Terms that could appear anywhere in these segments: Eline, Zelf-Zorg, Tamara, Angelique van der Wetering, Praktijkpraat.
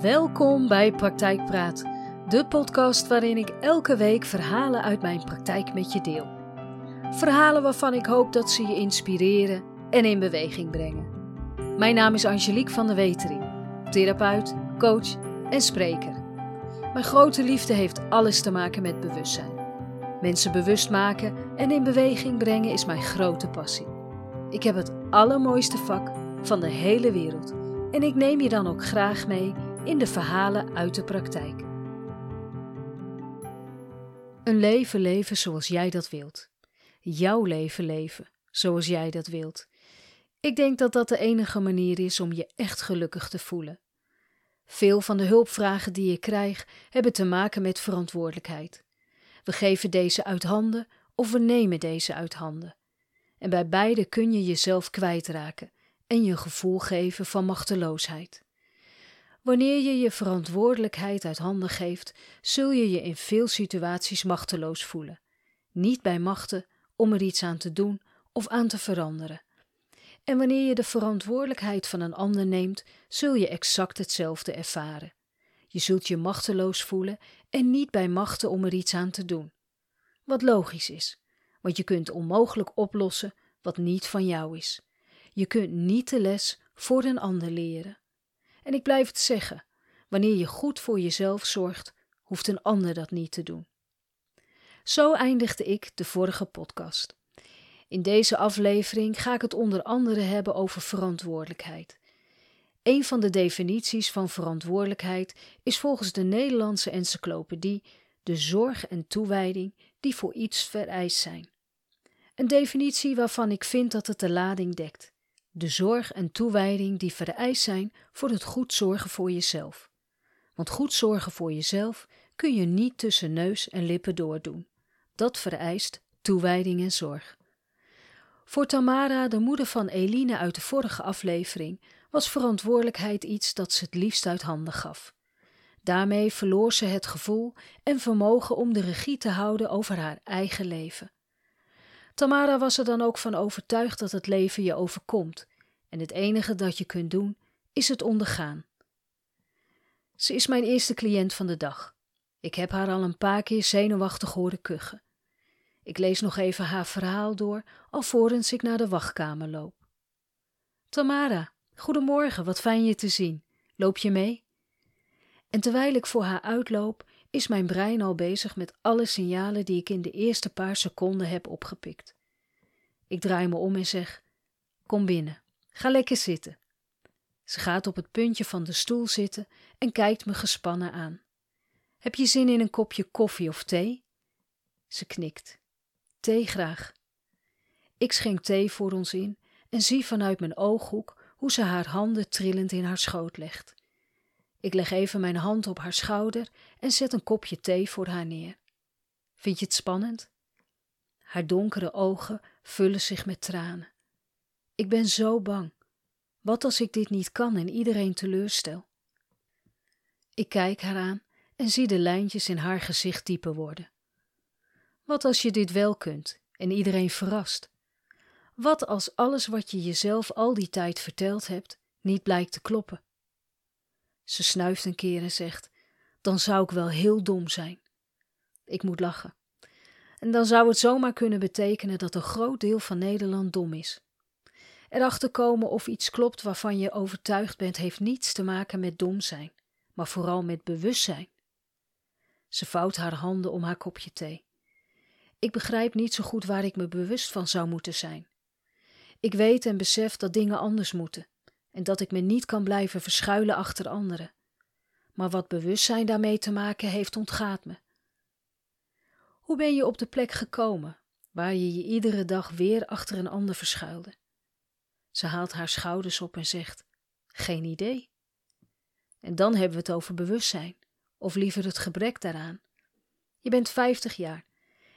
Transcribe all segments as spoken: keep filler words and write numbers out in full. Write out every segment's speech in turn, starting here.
Welkom bij Praktijkpraat, de podcast waarin ik elke week verhalen uit mijn praktijk met je deel. Verhalen waarvan ik hoop dat ze je inspireren en in beweging brengen. Mijn naam is Angelique van der Wetering, therapeut, coach en spreker. Mijn grote liefde heeft alles te maken met bewustzijn. Mensen bewust maken en in beweging brengen is mijn grote passie. Ik heb het allermooiste vak van de hele wereld en ik neem je dan ook graag mee in de verhalen uit de praktijk. Een leven leven zoals jij dat wilt. Jouw leven leven zoals jij dat wilt. Ik denk dat dat de enige manier is om je echt gelukkig te voelen. Veel van de hulpvragen die ik krijg hebben te maken met verantwoordelijkheid. We geven deze uit handen of we nemen deze uit handen. En bij beide kun je jezelf kwijtraken en je gevoel geven van machteloosheid. Wanneer je je verantwoordelijkheid uit handen geeft, zul je je in veel situaties machteloos voelen. Niet bij machten om er iets aan te doen of aan te veranderen. En wanneer je de verantwoordelijkheid van een ander neemt, zul je exact hetzelfde ervaren. Je zult je machteloos voelen en niet bij machten om er iets aan te doen. Wat logisch is, want je kunt onmogelijk oplossen wat niet van jou is. Je kunt niet de les voor een ander leren. En ik blijf het zeggen, wanneer je goed voor jezelf zorgt, hoeft een ander dat niet te doen. Zo eindigde ik de vorige podcast. In deze aflevering ga ik het onder andere hebben over verantwoordelijkheid. Een van de definities van verantwoordelijkheid is volgens de Nederlandse encyclopedie de zorg en toewijding die voor iets vereist zijn. Een definitie waarvan ik vind dat het de lading dekt. De zorg en toewijding die vereist zijn voor het goed zorgen voor jezelf. Want goed zorgen voor jezelf kun je niet tussen neus en lippen doordoen. Dat vereist toewijding en zorg. Voor Tamara, de moeder van Eline uit de vorige aflevering, was verantwoordelijkheid iets dat ze het liefst uit handen gaf. Daarmee verloor ze het gevoel en vermogen om de regie te houden over haar eigen leven. Tamara was er dan ook van overtuigd dat het leven je overkomt en het enige dat je kunt doen is het ondergaan. Ze is mijn eerste cliënt van de dag. Ik heb haar al een paar keer zenuwachtig horen kuchen. Ik lees nog even haar verhaal door alvorens ik naar de wachtkamer loop. Tamara, goedemorgen, wat fijn je te zien. Loop je mee? En terwijl ik voor haar uitloop, is mijn brein al bezig met alle signalen die ik in de eerste paar seconden heb opgepikt. Ik draai me om en zeg, kom binnen, ga lekker zitten. Ze gaat op het puntje van de stoel zitten en kijkt me gespannen aan. Heb je zin in een kopje koffie of thee? Ze knikt. Thee graag. Ik schenk thee voor ons in en zie vanuit mijn ooghoek hoe ze haar handen trillend in haar schoot legt. Ik leg even mijn hand op haar schouder en zet een kopje thee voor haar neer. Vind je het spannend? Haar donkere ogen vullen zich met tranen. Ik ben zo bang. Wat als ik dit niet kan en iedereen teleurstel? Ik kijk haar aan en zie de lijntjes in haar gezicht dieper worden. Wat als je dit wel kunt en iedereen verrast? Wat als alles wat je jezelf al die tijd verteld hebt niet blijkt te kloppen? Ze snuift een keer en zegt, dan zou ik wel heel dom zijn. Ik moet lachen. En dan zou het zomaar kunnen betekenen dat een groot deel van Nederland dom is. Erachter komen of iets klopt waarvan je overtuigd bent heeft niets te maken met dom zijn, maar vooral met bewustzijn. Ze vouwt haar handen om haar kopje thee. Ik begrijp niet zo goed waar ik me bewust van zou moeten zijn. Ik weet en besef dat dingen anders moeten. En dat ik me niet kan blijven verschuilen achter anderen. Maar wat bewustzijn daarmee te maken heeft, ontgaat me. Hoe ben je op de plek gekomen, waar je je iedere dag weer achter een ander verschuilde? Ze haalt haar schouders op en zegt, geen idee. En dan hebben we het over bewustzijn, of liever het gebrek daaraan. Je bent vijftig jaar,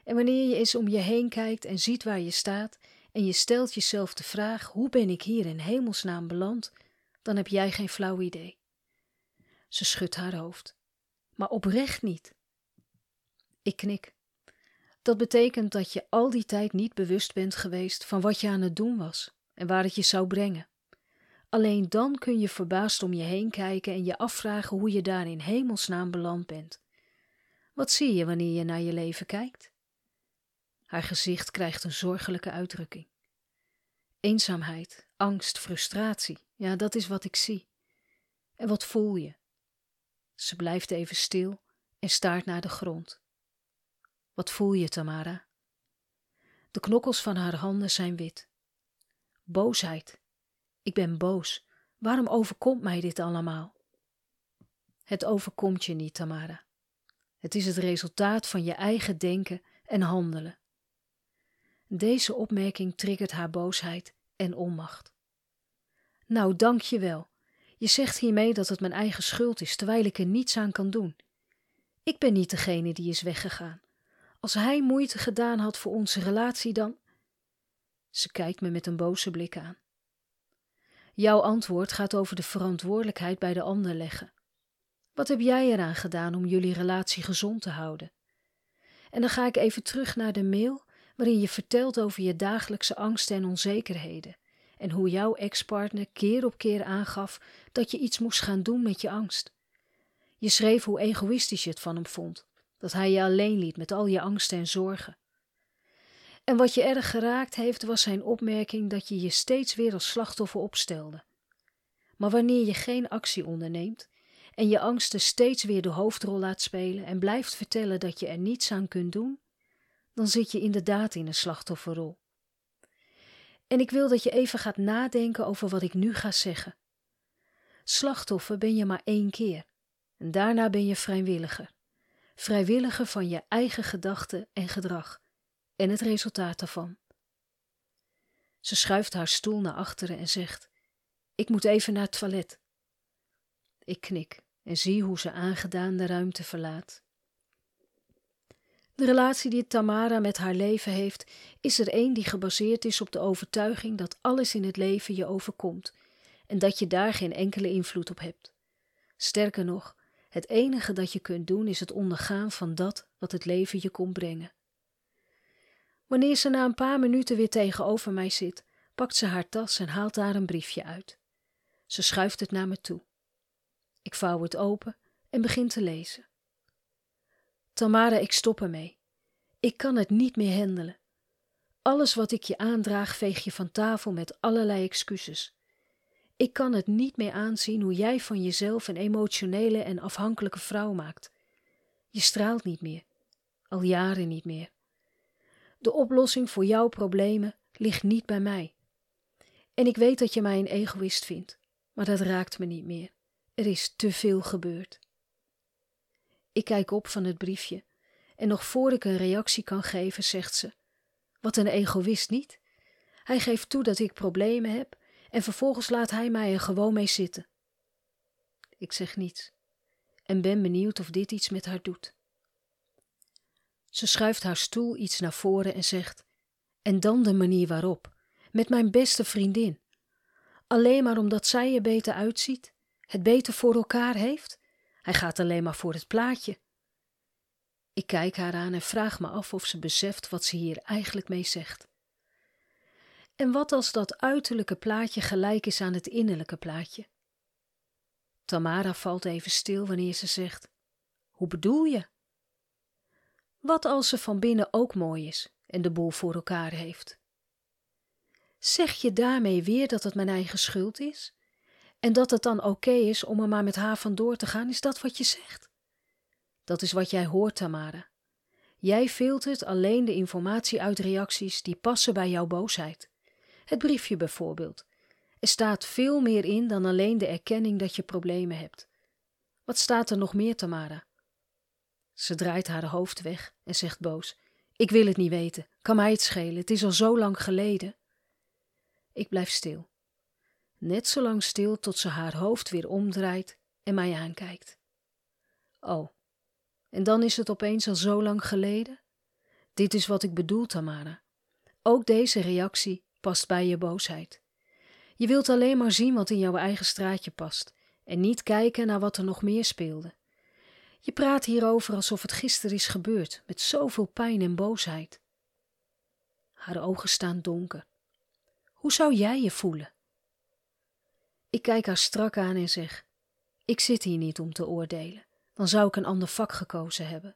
en wanneer je eens om je heen kijkt en ziet waar je staat, en je stelt jezelf de vraag, hoe ben ik hier in hemelsnaam beland, dan heb jij geen flauw idee. Ze schudt haar hoofd. Maar oprecht niet. Ik knik. Dat betekent dat je al die tijd niet bewust bent geweest van wat je aan het doen was en waar het je zou brengen. Alleen dan kun je verbaasd om je heen kijken en je afvragen hoe je daar in hemelsnaam beland bent. Wat zie je wanneer je naar je leven kijkt? Haar gezicht krijgt een zorgelijke uitdrukking. Eenzaamheid, angst, frustratie, ja, dat is wat ik zie. En wat voel je? Ze blijft even stil en staart naar de grond. Wat voel je, Tamara? De knokkels van haar handen zijn wit. Boosheid. Ik ben boos. Waarom overkomt mij dit allemaal? Het overkomt je niet, Tamara. Het is het resultaat van je eigen denken en handelen. Deze opmerking triggert haar boosheid en onmacht. Nou, dank je wel. Je zegt hiermee dat het mijn eigen schuld is, terwijl ik er niets aan kan doen. Ik ben niet degene die is weggegaan. Als hij moeite gedaan had voor onze relatie, dan... Ze kijkt me met een boze blik aan. Jouw antwoord gaat over de verantwoordelijkheid bij de ander leggen. Wat heb jij eraan gedaan om jullie relatie gezond te houden? En dan ga ik even terug naar de mail waarin je vertelt over je dagelijkse angsten en onzekerheden en hoe jouw ex-partner keer op keer aangaf dat je iets moest gaan doen met je angst. Je schreef hoe egoïstisch je het van hem vond, dat hij je alleen liet met al je angsten en zorgen. En wat je erg geraakt heeft was zijn opmerking dat je je steeds weer als slachtoffer opstelde. Maar wanneer je geen actie onderneemt en je angsten steeds weer de hoofdrol laat spelen en blijft vertellen dat je er niets aan kunt doen, dan zit je inderdaad in een slachtofferrol. En ik wil dat je even gaat nadenken over wat ik nu ga zeggen. Slachtoffer ben je maar één keer en daarna ben je vrijwilliger. Vrijwilliger van je eigen gedachten en gedrag. En het resultaat daarvan. Ze schuift haar stoel naar achteren en zegt: Ik moet even naar het toilet. Ik knik en zie hoe ze aangedaan de ruimte verlaat. De relatie die Tamara met haar leven heeft, is er een die gebaseerd is op de overtuiging dat alles in het leven je overkomt en dat je daar geen enkele invloed op hebt. Sterker nog, het enige dat je kunt doen is het ondergaan van dat wat het leven je komt brengen. Wanneer ze na een paar minuten weer tegenover mij zit, pakt ze haar tas en haalt daar een briefje uit. Ze schuift het naar me toe. Ik vouw het open en begin te lezen. Tamara, ik stop ermee. Ik kan het niet meer handelen. Alles wat ik je aandraag veeg je van tafel met allerlei excuses. Ik kan het niet meer aanzien hoe jij van jezelf een emotionele en afhankelijke vrouw maakt. Je straalt niet meer. Al jaren niet meer. De oplossing voor jouw problemen ligt niet bij mij. En ik weet dat je mij een egoïst vindt, maar dat raakt me niet meer. Er is te veel gebeurd. Ik kijk op van het briefje en nog voor ik een reactie kan geven, zegt ze: Wat een egoïst niet. Hij geeft toe dat ik problemen heb en vervolgens laat hij mij er gewoon mee zitten. Ik zeg niets en ben benieuwd of dit iets met haar doet. Ze schuift haar stoel iets naar voren en zegt: En dan de manier waarop, met mijn beste vriendin. Alleen maar omdat zij er beter uitziet, het beter voor elkaar heeft. Hij gaat alleen maar voor het plaatje. Ik kijk haar aan en vraag me af of ze beseft wat ze hier eigenlijk mee zegt. En wat als dat uiterlijke plaatje gelijk is aan het innerlijke plaatje? Tamara valt even stil wanneer ze zegt: Hoe bedoel je? Wat als ze van binnen ook mooi is en de boel voor elkaar heeft? Zeg je daarmee weer dat het mijn eigen schuld is? En dat het dan oké okay is om er maar met haar vandoor te gaan, is dat wat je zegt? Dat is wat jij hoort, Tamara. Jij filtert alleen de informatie uit reacties die passen bij jouw boosheid. Het briefje bijvoorbeeld. Er staat veel meer in dan alleen de erkenning dat je problemen hebt. Wat staat er nog meer, Tamara? Ze draait haar hoofd weg en zegt boos: Ik wil het niet weten, kan mij het schelen, het is al zo lang geleden. Ik blijf stil. Net zo lang stil tot ze haar hoofd weer omdraait en mij aankijkt. Oh, en dan is het opeens al zo lang geleden? Dit is wat ik bedoel, Tamara. Ook deze reactie past bij je boosheid. Je wilt alleen maar zien wat in jouw eigen straatje past en niet kijken naar wat er nog meer speelde. Je praat hierover alsof het gisteren is gebeurd, met zoveel pijn en boosheid. Haar ogen staan donker. Hoe zou jij je voelen? Ik kijk haar strak aan en zeg, ik zit hier niet om te oordelen, dan zou ik een ander vak gekozen hebben.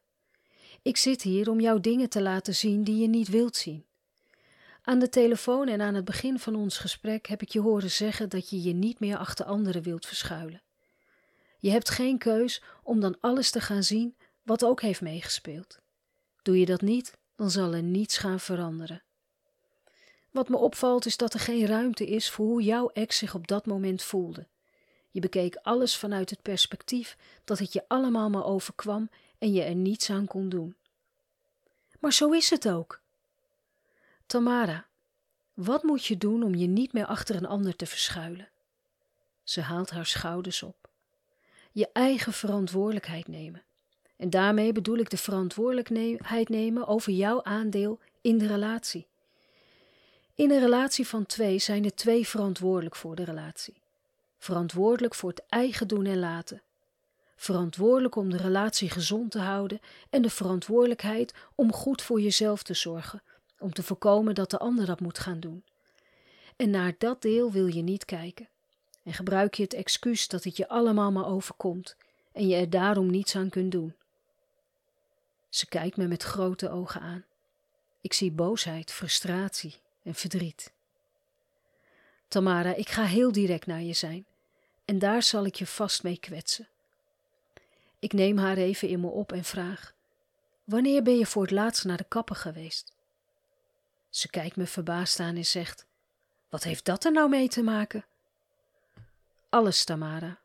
Ik zit hier om jou dingen te laten zien die je niet wilt zien. Aan de telefoon en aan het begin van ons gesprek heb ik je horen zeggen dat je je niet meer achter anderen wilt verschuilen. Je hebt geen keus om dan alles te gaan zien wat ook heeft meegespeeld. Doe je dat niet, dan zal er niets gaan veranderen. Wat me opvalt is dat er geen ruimte is voor hoe jouw ex zich op dat moment voelde. Je bekeek alles vanuit het perspectief dat het je allemaal maar overkwam en je er niets aan kon doen. Maar zo is het ook. Tamara, wat moet je doen om je niet meer achter een ander te verschuilen? Ze haalt haar schouders op. Je eigen verantwoordelijkheid nemen. En daarmee bedoel ik de verantwoordelijkheid nemen over jouw aandeel in de relatie. In een relatie van twee zijn er twee verantwoordelijk voor de relatie. Verantwoordelijk voor het eigen doen en laten. Verantwoordelijk om de relatie gezond te houden en de verantwoordelijkheid om goed voor jezelf te zorgen, om te voorkomen dat de ander dat moet gaan doen. En naar dat deel wil je niet kijken. En gebruik je het excuus dat het je allemaal maar overkomt en je er daarom niets aan kunt doen. Ze kijkt me met grote ogen aan. Ik zie boosheid, frustratie en verdriet. Tamara, ik ga heel direct naar je zijn en daar zal ik je vast mee kwetsen. Ik neem haar even in me op en vraag, wanneer ben je voor het laatst naar de kapper geweest? Ze kijkt me verbaasd aan en zegt, wat heeft dat er nou mee te maken? Alles, Tamara,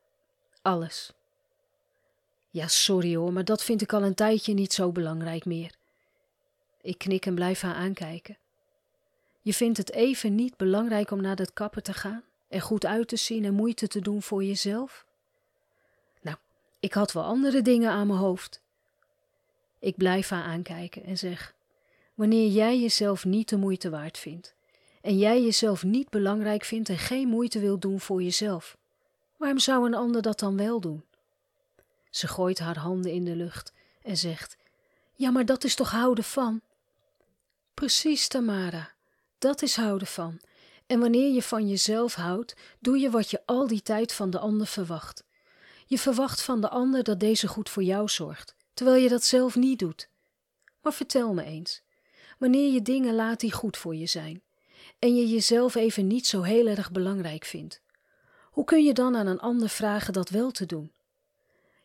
alles. Ja, sorry hoor, maar dat vind ik al een tijdje niet zo belangrijk meer. Ik knik en blijf haar aankijken. Je vindt het even niet belangrijk om naar dat kapper te gaan, er goed uit te zien en moeite te doen voor jezelf? Nou, ik had wel andere dingen aan mijn hoofd. Ik blijf haar aankijken en zeg, wanneer jij jezelf niet de moeite waard vindt en jij jezelf niet belangrijk vindt en geen moeite wilt doen voor jezelf, waarom zou een ander dat dan wel doen? Ze gooit haar handen in de lucht en zegt, ja, maar dat is toch houden van? Precies, Tamara. Dat is houden van. En wanneer je van jezelf houdt, doe je wat je al die tijd van de ander verwacht. Je verwacht van de ander dat deze goed voor jou zorgt, terwijl je dat zelf niet doet. Maar vertel me eens, wanneer je dingen laat die goed voor je zijn en je jezelf even niet zo heel erg belangrijk vindt, hoe kun je dan aan een ander vragen dat wel te doen?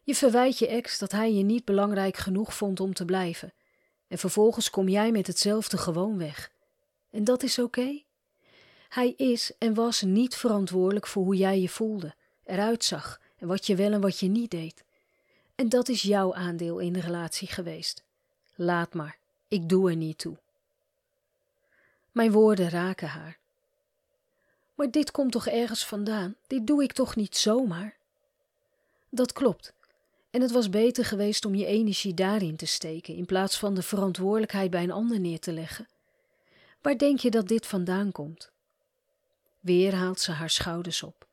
Je verwijt je ex dat hij je niet belangrijk genoeg vond om te blijven en vervolgens kom jij met hetzelfde gewoon weg. En dat is oké? Hij is en was niet verantwoordelijk voor hoe jij je voelde, eruit zag en wat je wel en wat je niet deed. En dat is jouw aandeel in de relatie geweest. Laat maar, ik doe er niet toe. Mijn woorden raken haar. Maar dit komt toch ergens vandaan? Dit doe ik toch niet zomaar? Dat klopt. En het was beter geweest om je energie daarin te steken, in plaats van de verantwoordelijkheid bij een ander neer te leggen. Waar denk je dat dit vandaan komt? Weer haalt ze haar schouders op.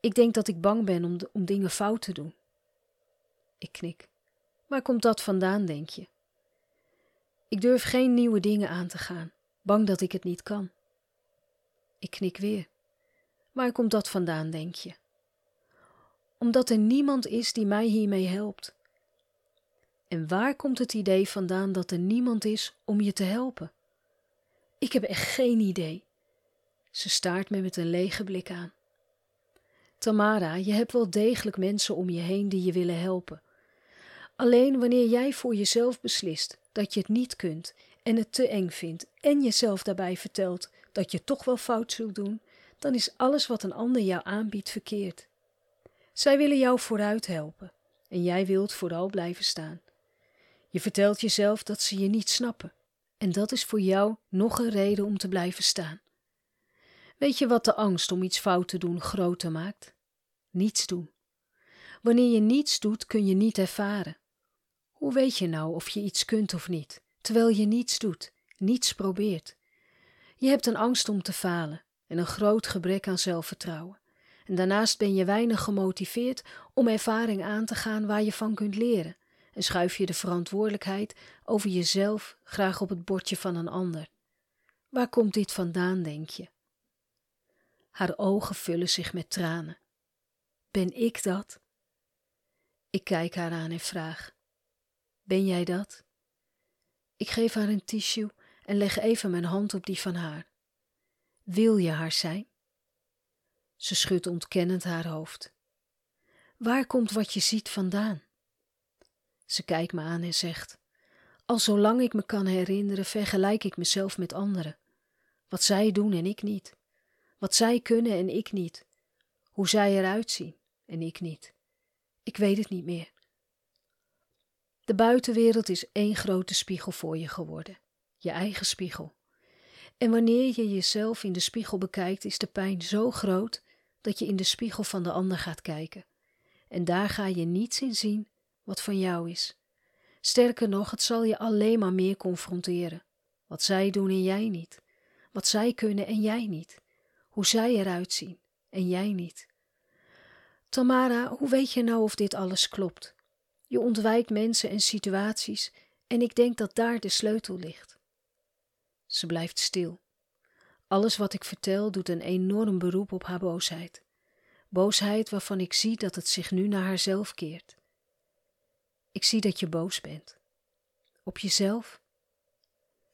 Ik denk dat ik bang ben om, de, om dingen fout te doen. Ik knik. Waar komt dat vandaan, denk je? Ik durf geen nieuwe dingen aan te gaan, bang dat ik het niet kan. Ik knik weer. Waar komt dat vandaan, denk je? Omdat er niemand is die mij hiermee helpt. En waar komt het idee vandaan dat er niemand is om je te helpen? Ik heb echt geen idee. Ze staart me met een lege blik aan. Tamara, je hebt wel degelijk mensen om je heen die je willen helpen. Alleen wanneer jij voor jezelf beslist dat je het niet kunt en het te eng vindt en jezelf daarbij vertelt dat je toch wel fout zult doen, dan is alles wat een ander jou aanbiedt verkeerd. Zij willen jou vooruit helpen en jij wilt vooral blijven staan. Je vertelt jezelf dat ze je niet snappen. En dat is voor jou nog een reden om te blijven staan. Weet je wat de angst om iets fout te doen groter maakt? Niets doen. Wanneer je niets doet, kun je niet ervaren. Hoe weet je nou of je iets kunt of niet, terwijl je niets doet, niets probeert? Je hebt een angst om te falen en een groot gebrek aan zelfvertrouwen. En daarnaast ben je weinig gemotiveerd om ervaring aan te gaan waar je van kunt leren. En schuif je de verantwoordelijkheid over jezelf graag op het bordje van een ander. Waar komt dit vandaan, denk je? Haar ogen vullen zich met tranen. Ben ik dat? Ik kijk haar aan en vraag. Ben jij dat? Ik geef haar een tissue en leg even mijn hand op die van haar. Wil je haar zijn? Ze schudt ontkennend haar hoofd. Waar komt wat je ziet vandaan? Ze kijkt me aan en zegt. Al zolang ik me kan herinneren, vergelijk ik mezelf met anderen. Wat zij doen en ik niet. Wat zij kunnen en ik niet. Hoe zij eruit zien en ik niet. Ik weet het niet meer. De buitenwereld is één grote spiegel voor je geworden. Je eigen spiegel. En wanneer je jezelf in de spiegel bekijkt, is de pijn zo groot dat je in de spiegel van de ander gaat kijken. En daar ga je niets in zien wat van jou is. Sterker nog, het zal je alleen maar meer confronteren. Wat zij doen en jij niet. Wat zij kunnen en jij niet. Hoe zij eruit zien en jij niet. Tamara, hoe weet je nou of dit alles klopt? Je ontwijkt mensen en situaties en ik denk dat daar de sleutel ligt. Ze blijft stil. Alles wat ik vertel doet een enorm beroep op haar boosheid. Boosheid waarvan ik zie dat het zich nu naar haarzelf keert. Ik zie dat je boos bent. Op jezelf?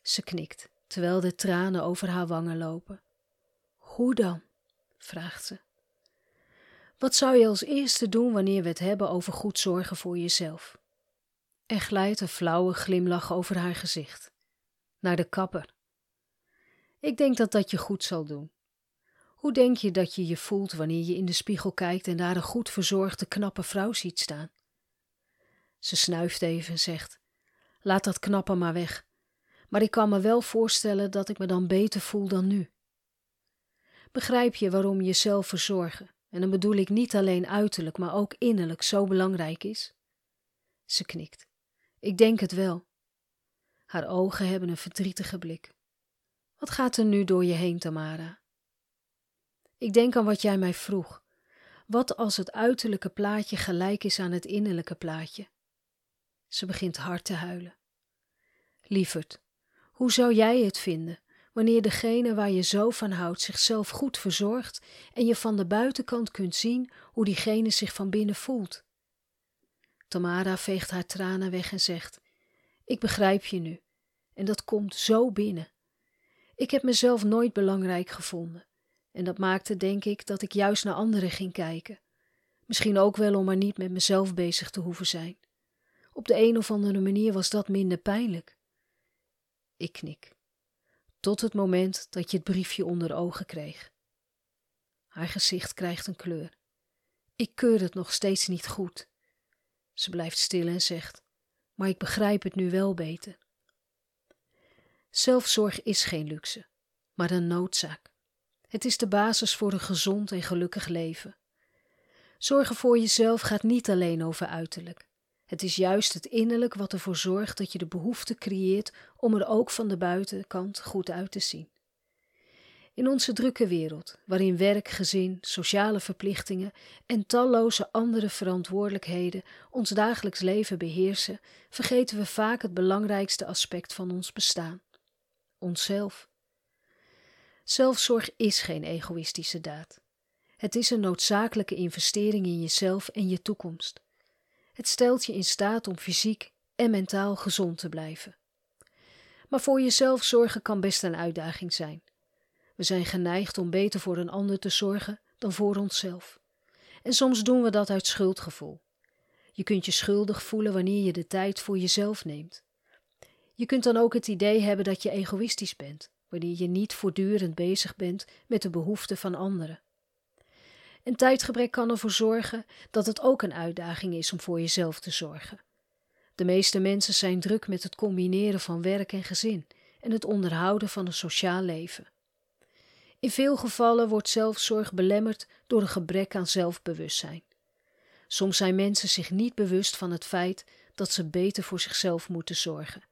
Ze knikt, terwijl de tranen over haar wangen lopen. Hoe dan? Vraagt ze. Wat zou je als eerste doen wanneer we het hebben over goed zorgen voor jezelf? Er glijdt een flauwe glimlach over haar gezicht. Naar de kapper. Ik denk dat dat je goed zal doen. Hoe denk je dat je je voelt wanneer je in de spiegel kijkt en daar een goed verzorgde, knappe vrouw ziet staan? Ze snuift even en zegt, laat dat knappe maar weg. Maar ik kan me wel voorstellen dat ik me dan beter voel dan nu. Begrijp je waarom jezelf verzorgen, en dan bedoel ik niet alleen uiterlijk, maar ook innerlijk, zo belangrijk is? Ze knikt. Ik denk het wel. Haar ogen hebben een verdrietige blik. Wat gaat er nu door je heen, Tamara? Ik denk aan wat jij mij vroeg. Wat als het uiterlijke plaatje gelijk is aan het innerlijke plaatje? Ze begint hard te huilen. Lieverd, hoe zou jij het vinden wanneer degene waar je zo van houdt zichzelf goed verzorgt en je van de buitenkant kunt zien hoe diegene zich van binnen voelt? Tamara veegt haar tranen weg en zegt, ik begrijp je nu en dat komt zo binnen. Ik heb mezelf nooit belangrijk gevonden. En dat maakte, denk ik, dat ik juist naar anderen ging kijken. Misschien ook wel om maar niet met mezelf bezig te hoeven zijn. Op de een of andere manier was dat minder pijnlijk. Ik knik. Tot het moment dat je het briefje onder ogen kreeg. Haar gezicht krijgt een kleur. Ik keur het nog steeds niet goed. Ze blijft stil en zegt, maar ik begrijp het nu wel beter. Zelfzorg is geen luxe, maar een noodzaak. Het is de basis voor een gezond en gelukkig leven. Zorgen voor jezelf gaat niet alleen over uiterlijk. Het is juist het innerlijk wat ervoor zorgt dat je de behoefte creëert om er ook van de buitenkant goed uit te zien. In onze drukke wereld, waarin werk, gezin, sociale verplichtingen en talloze andere verantwoordelijkheden ons dagelijks leven beheersen, vergeten we vaak het belangrijkste aspect van ons bestaan: onszelf. Zelfzorg is geen egoïstische daad. Het is een noodzakelijke investering in jezelf en je toekomst. Het stelt je in staat om fysiek en mentaal gezond te blijven. Maar voor jezelf zorgen kan best een uitdaging zijn. We zijn geneigd om beter voor een ander te zorgen dan voor onszelf. En soms doen we dat uit schuldgevoel. Je kunt je schuldig voelen wanneer je de tijd voor jezelf neemt. Je kunt dan ook het idee hebben dat je egoïstisch bent, wanneer je niet voortdurend bezig bent met de behoeften van anderen. Een tijdgebrek kan ervoor zorgen dat het ook een uitdaging is om voor jezelf te zorgen. De meeste mensen zijn druk met het combineren van werk en gezin en het onderhouden van een sociaal leven. In veel gevallen wordt zelfzorg belemmerd door een gebrek aan zelfbewustzijn. Soms zijn mensen zich niet bewust van het feit dat ze beter voor zichzelf moeten zorgen.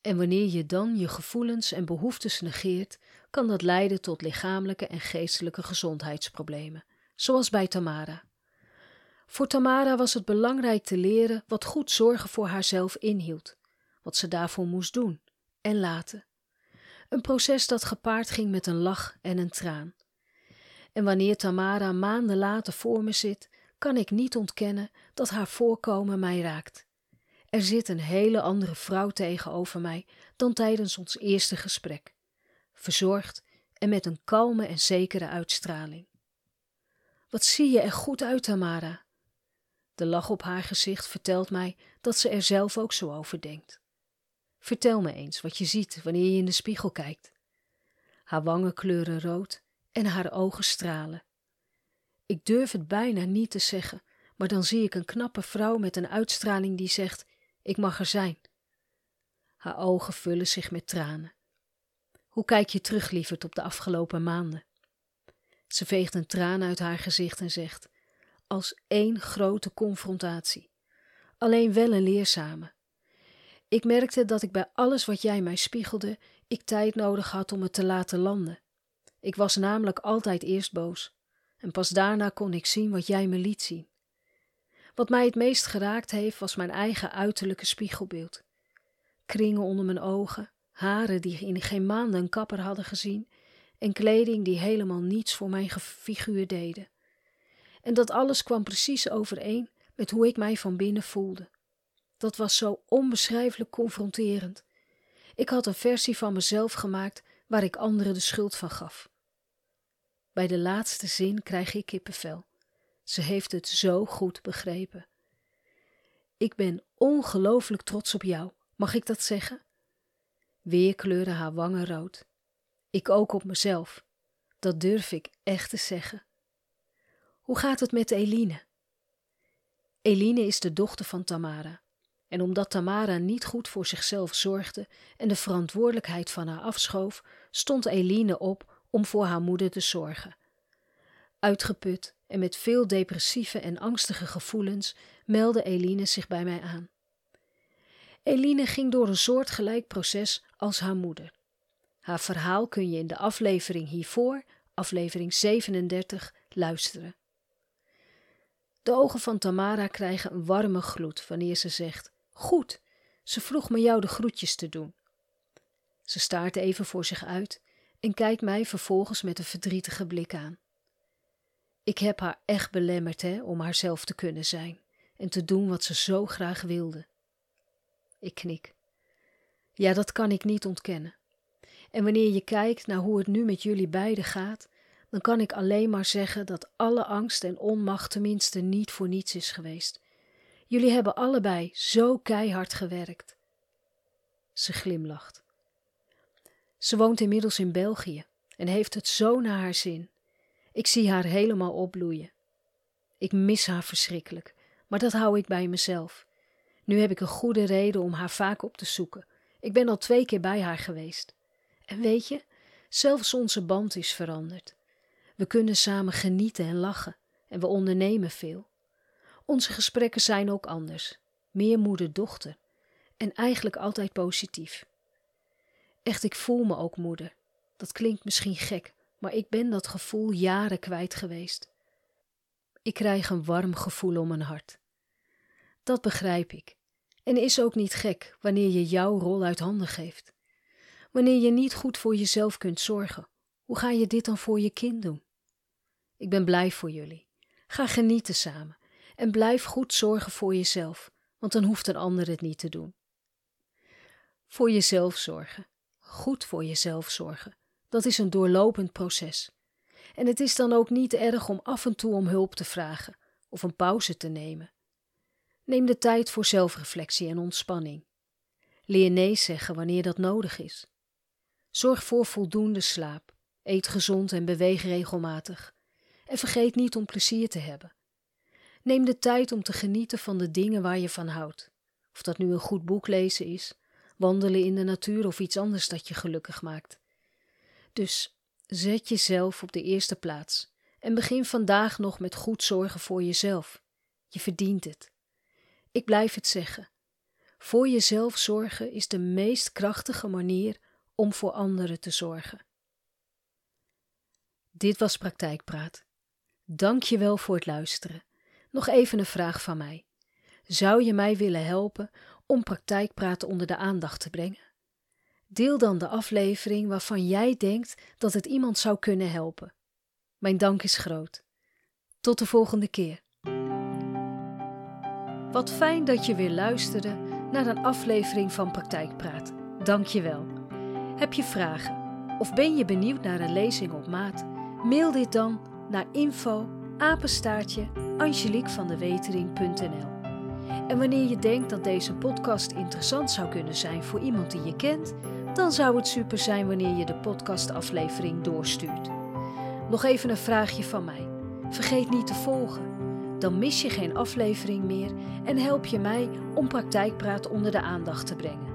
En wanneer je dan je gevoelens en behoeftes negeert, kan dat leiden tot lichamelijke en geestelijke gezondheidsproblemen, zoals bij Tamara. Voor Tamara was het belangrijk te leren wat goed zorgen voor haarzelf inhield, wat ze daarvoor moest doen en laten. Een proces dat gepaard ging met een lach en een traan. En wanneer Tamara maanden later voor me zit, kan ik niet ontkennen dat haar voorkomen mij raakt. Er zit een hele andere vrouw tegenover mij dan tijdens ons eerste gesprek. Verzorgd en met een kalme en zekere uitstraling. Wat zie je er goed uit, Tamara? De lach op haar gezicht vertelt mij dat ze er zelf ook zo over denkt. Vertel me eens wat je ziet wanneer je in de spiegel kijkt. Haar wangen kleuren rood en haar ogen stralen. Ik durf het bijna niet te zeggen, maar dan zie ik een knappe vrouw met een uitstraling die zegt, ik mag er zijn. Haar ogen vullen zich met tranen. Hoe kijk je terug, lieverd, op de afgelopen maanden? Ze veegt een traan uit haar gezicht en zegt, als één grote confrontatie. Alleen wel een leerzame. Ik merkte dat ik bij alles wat jij mij spiegelde, ik tijd nodig had om het te laten landen. Ik was namelijk altijd eerst boos. En pas daarna kon ik zien wat jij me liet zien. Wat mij het meest geraakt heeft, was mijn eigen uiterlijke spiegelbeeld. Kringen onder mijn ogen, haren die in geen maanden een kapper hadden gezien en kleding die helemaal niets voor mijn figuur deden. En dat alles kwam precies overeen met hoe ik mij van binnen voelde. Dat was zo onbeschrijfelijk confronterend. Ik had een versie van mezelf gemaakt waar ik anderen de schuld van gaf. Bij de laatste zin krijg ik kippenvel. Ze heeft het zo goed begrepen. Ik ben ongelooflijk trots op jou, mag ik dat zeggen? Weer kleuren haar wangen rood. Ik ook op mezelf. Dat durf ik echt te zeggen. Hoe gaat het met Eline? Eline is de dochter van Tamara. En omdat Tamara niet goed voor zichzelf zorgde en de verantwoordelijkheid van haar afschoof, stond Eline op om voor haar moeder te zorgen. Uitgeput en met veel depressieve en angstige gevoelens meldde Eline zich bij mij aan. Eline ging door een soortgelijk proces als haar moeder. Haar verhaal kun je in de aflevering hiervoor, aflevering zevenendertig, luisteren. De ogen van Tamara krijgen een warme gloed wanneer ze zegt, goed, ze vroeg me jou de groetjes te doen. Ze staart even voor zich uit en kijkt mij vervolgens met een verdrietige blik aan. Ik heb haar echt belemmerd hè, om haarzelf te kunnen zijn en te doen wat ze zo graag wilde. Ik knik. Ja, dat kan ik niet ontkennen. En wanneer je kijkt naar hoe het nu met jullie beiden gaat, dan kan ik alleen maar zeggen dat alle angst en onmacht tenminste niet voor niets is geweest. Jullie hebben allebei zo keihard gewerkt. Ze glimlacht. Ze woont inmiddels in België en heeft het zo naar haar zin. Ik zie haar helemaal opbloeien. Ik mis haar verschrikkelijk, maar dat hou ik bij mezelf. Nu heb ik een goede reden om haar vaak op te zoeken. Ik ben al twee keer bij haar geweest. En weet je, zelfs onze band is veranderd. We kunnen samen genieten en lachen en we ondernemen veel. Onze gesprekken zijn ook anders, meer moeder-dochter en eigenlijk altijd positief. Echt, ik voel me ook moeder. Dat klinkt misschien gek, maar ik ben dat gevoel jaren kwijt geweest. Ik krijg een warm gevoel om mijn hart. Dat begrijp ik en is ook niet gek wanneer je jouw rol uit handen geeft. Wanneer je niet goed voor jezelf kunt zorgen, hoe ga je dit dan voor je kind doen? Ik ben blij voor jullie. Ga genieten samen en blijf goed zorgen voor jezelf, want dan hoeft een ander het niet te doen. Voor jezelf zorgen, goed voor jezelf zorgen, dat is een doorlopend proces. En het is dan ook niet erg om af en toe om hulp te vragen of een pauze te nemen. Neem de tijd voor zelfreflectie en ontspanning. Leer nee zeggen wanneer dat nodig is. Zorg voor voldoende slaap, eet gezond en beweeg regelmatig. En vergeet niet om plezier te hebben. Neem de tijd om te genieten van de dingen waar je van houdt. Of dat nu een goed boek lezen is, wandelen in de natuur of iets anders dat je gelukkig maakt. Dus zet jezelf op de eerste plaats en begin vandaag nog met goed zorgen voor jezelf. Je verdient het. Ik blijf het zeggen. Voor jezelf zorgen is de meest krachtige manier om voor anderen te zorgen. Dit was Praktijkpraat. Dank je wel voor het luisteren. Nog even een vraag van mij. Zou je mij willen helpen om Praktijkpraat onder de aandacht te brengen? Deel dan de aflevering waarvan jij denkt dat het iemand zou kunnen helpen. Mijn dank is groot. Tot de volgende keer. Wat fijn dat je weer luisterde naar een aflevering van Praktijkpraat. Dank je wel. Heb je vragen of ben je benieuwd naar een lezing op maat? Mail dit dan naar info apenstaartje angelique van der wetering punt n l. En wanneer je denkt dat deze podcast interessant zou kunnen zijn voor iemand die je kent, dan zou het super zijn wanneer je de podcastaflevering doorstuurt. Nog even een vraagje van mij. Vergeet niet te volgen. Dan mis je geen aflevering meer en help je mij om Praktijkpraat onder de aandacht te brengen.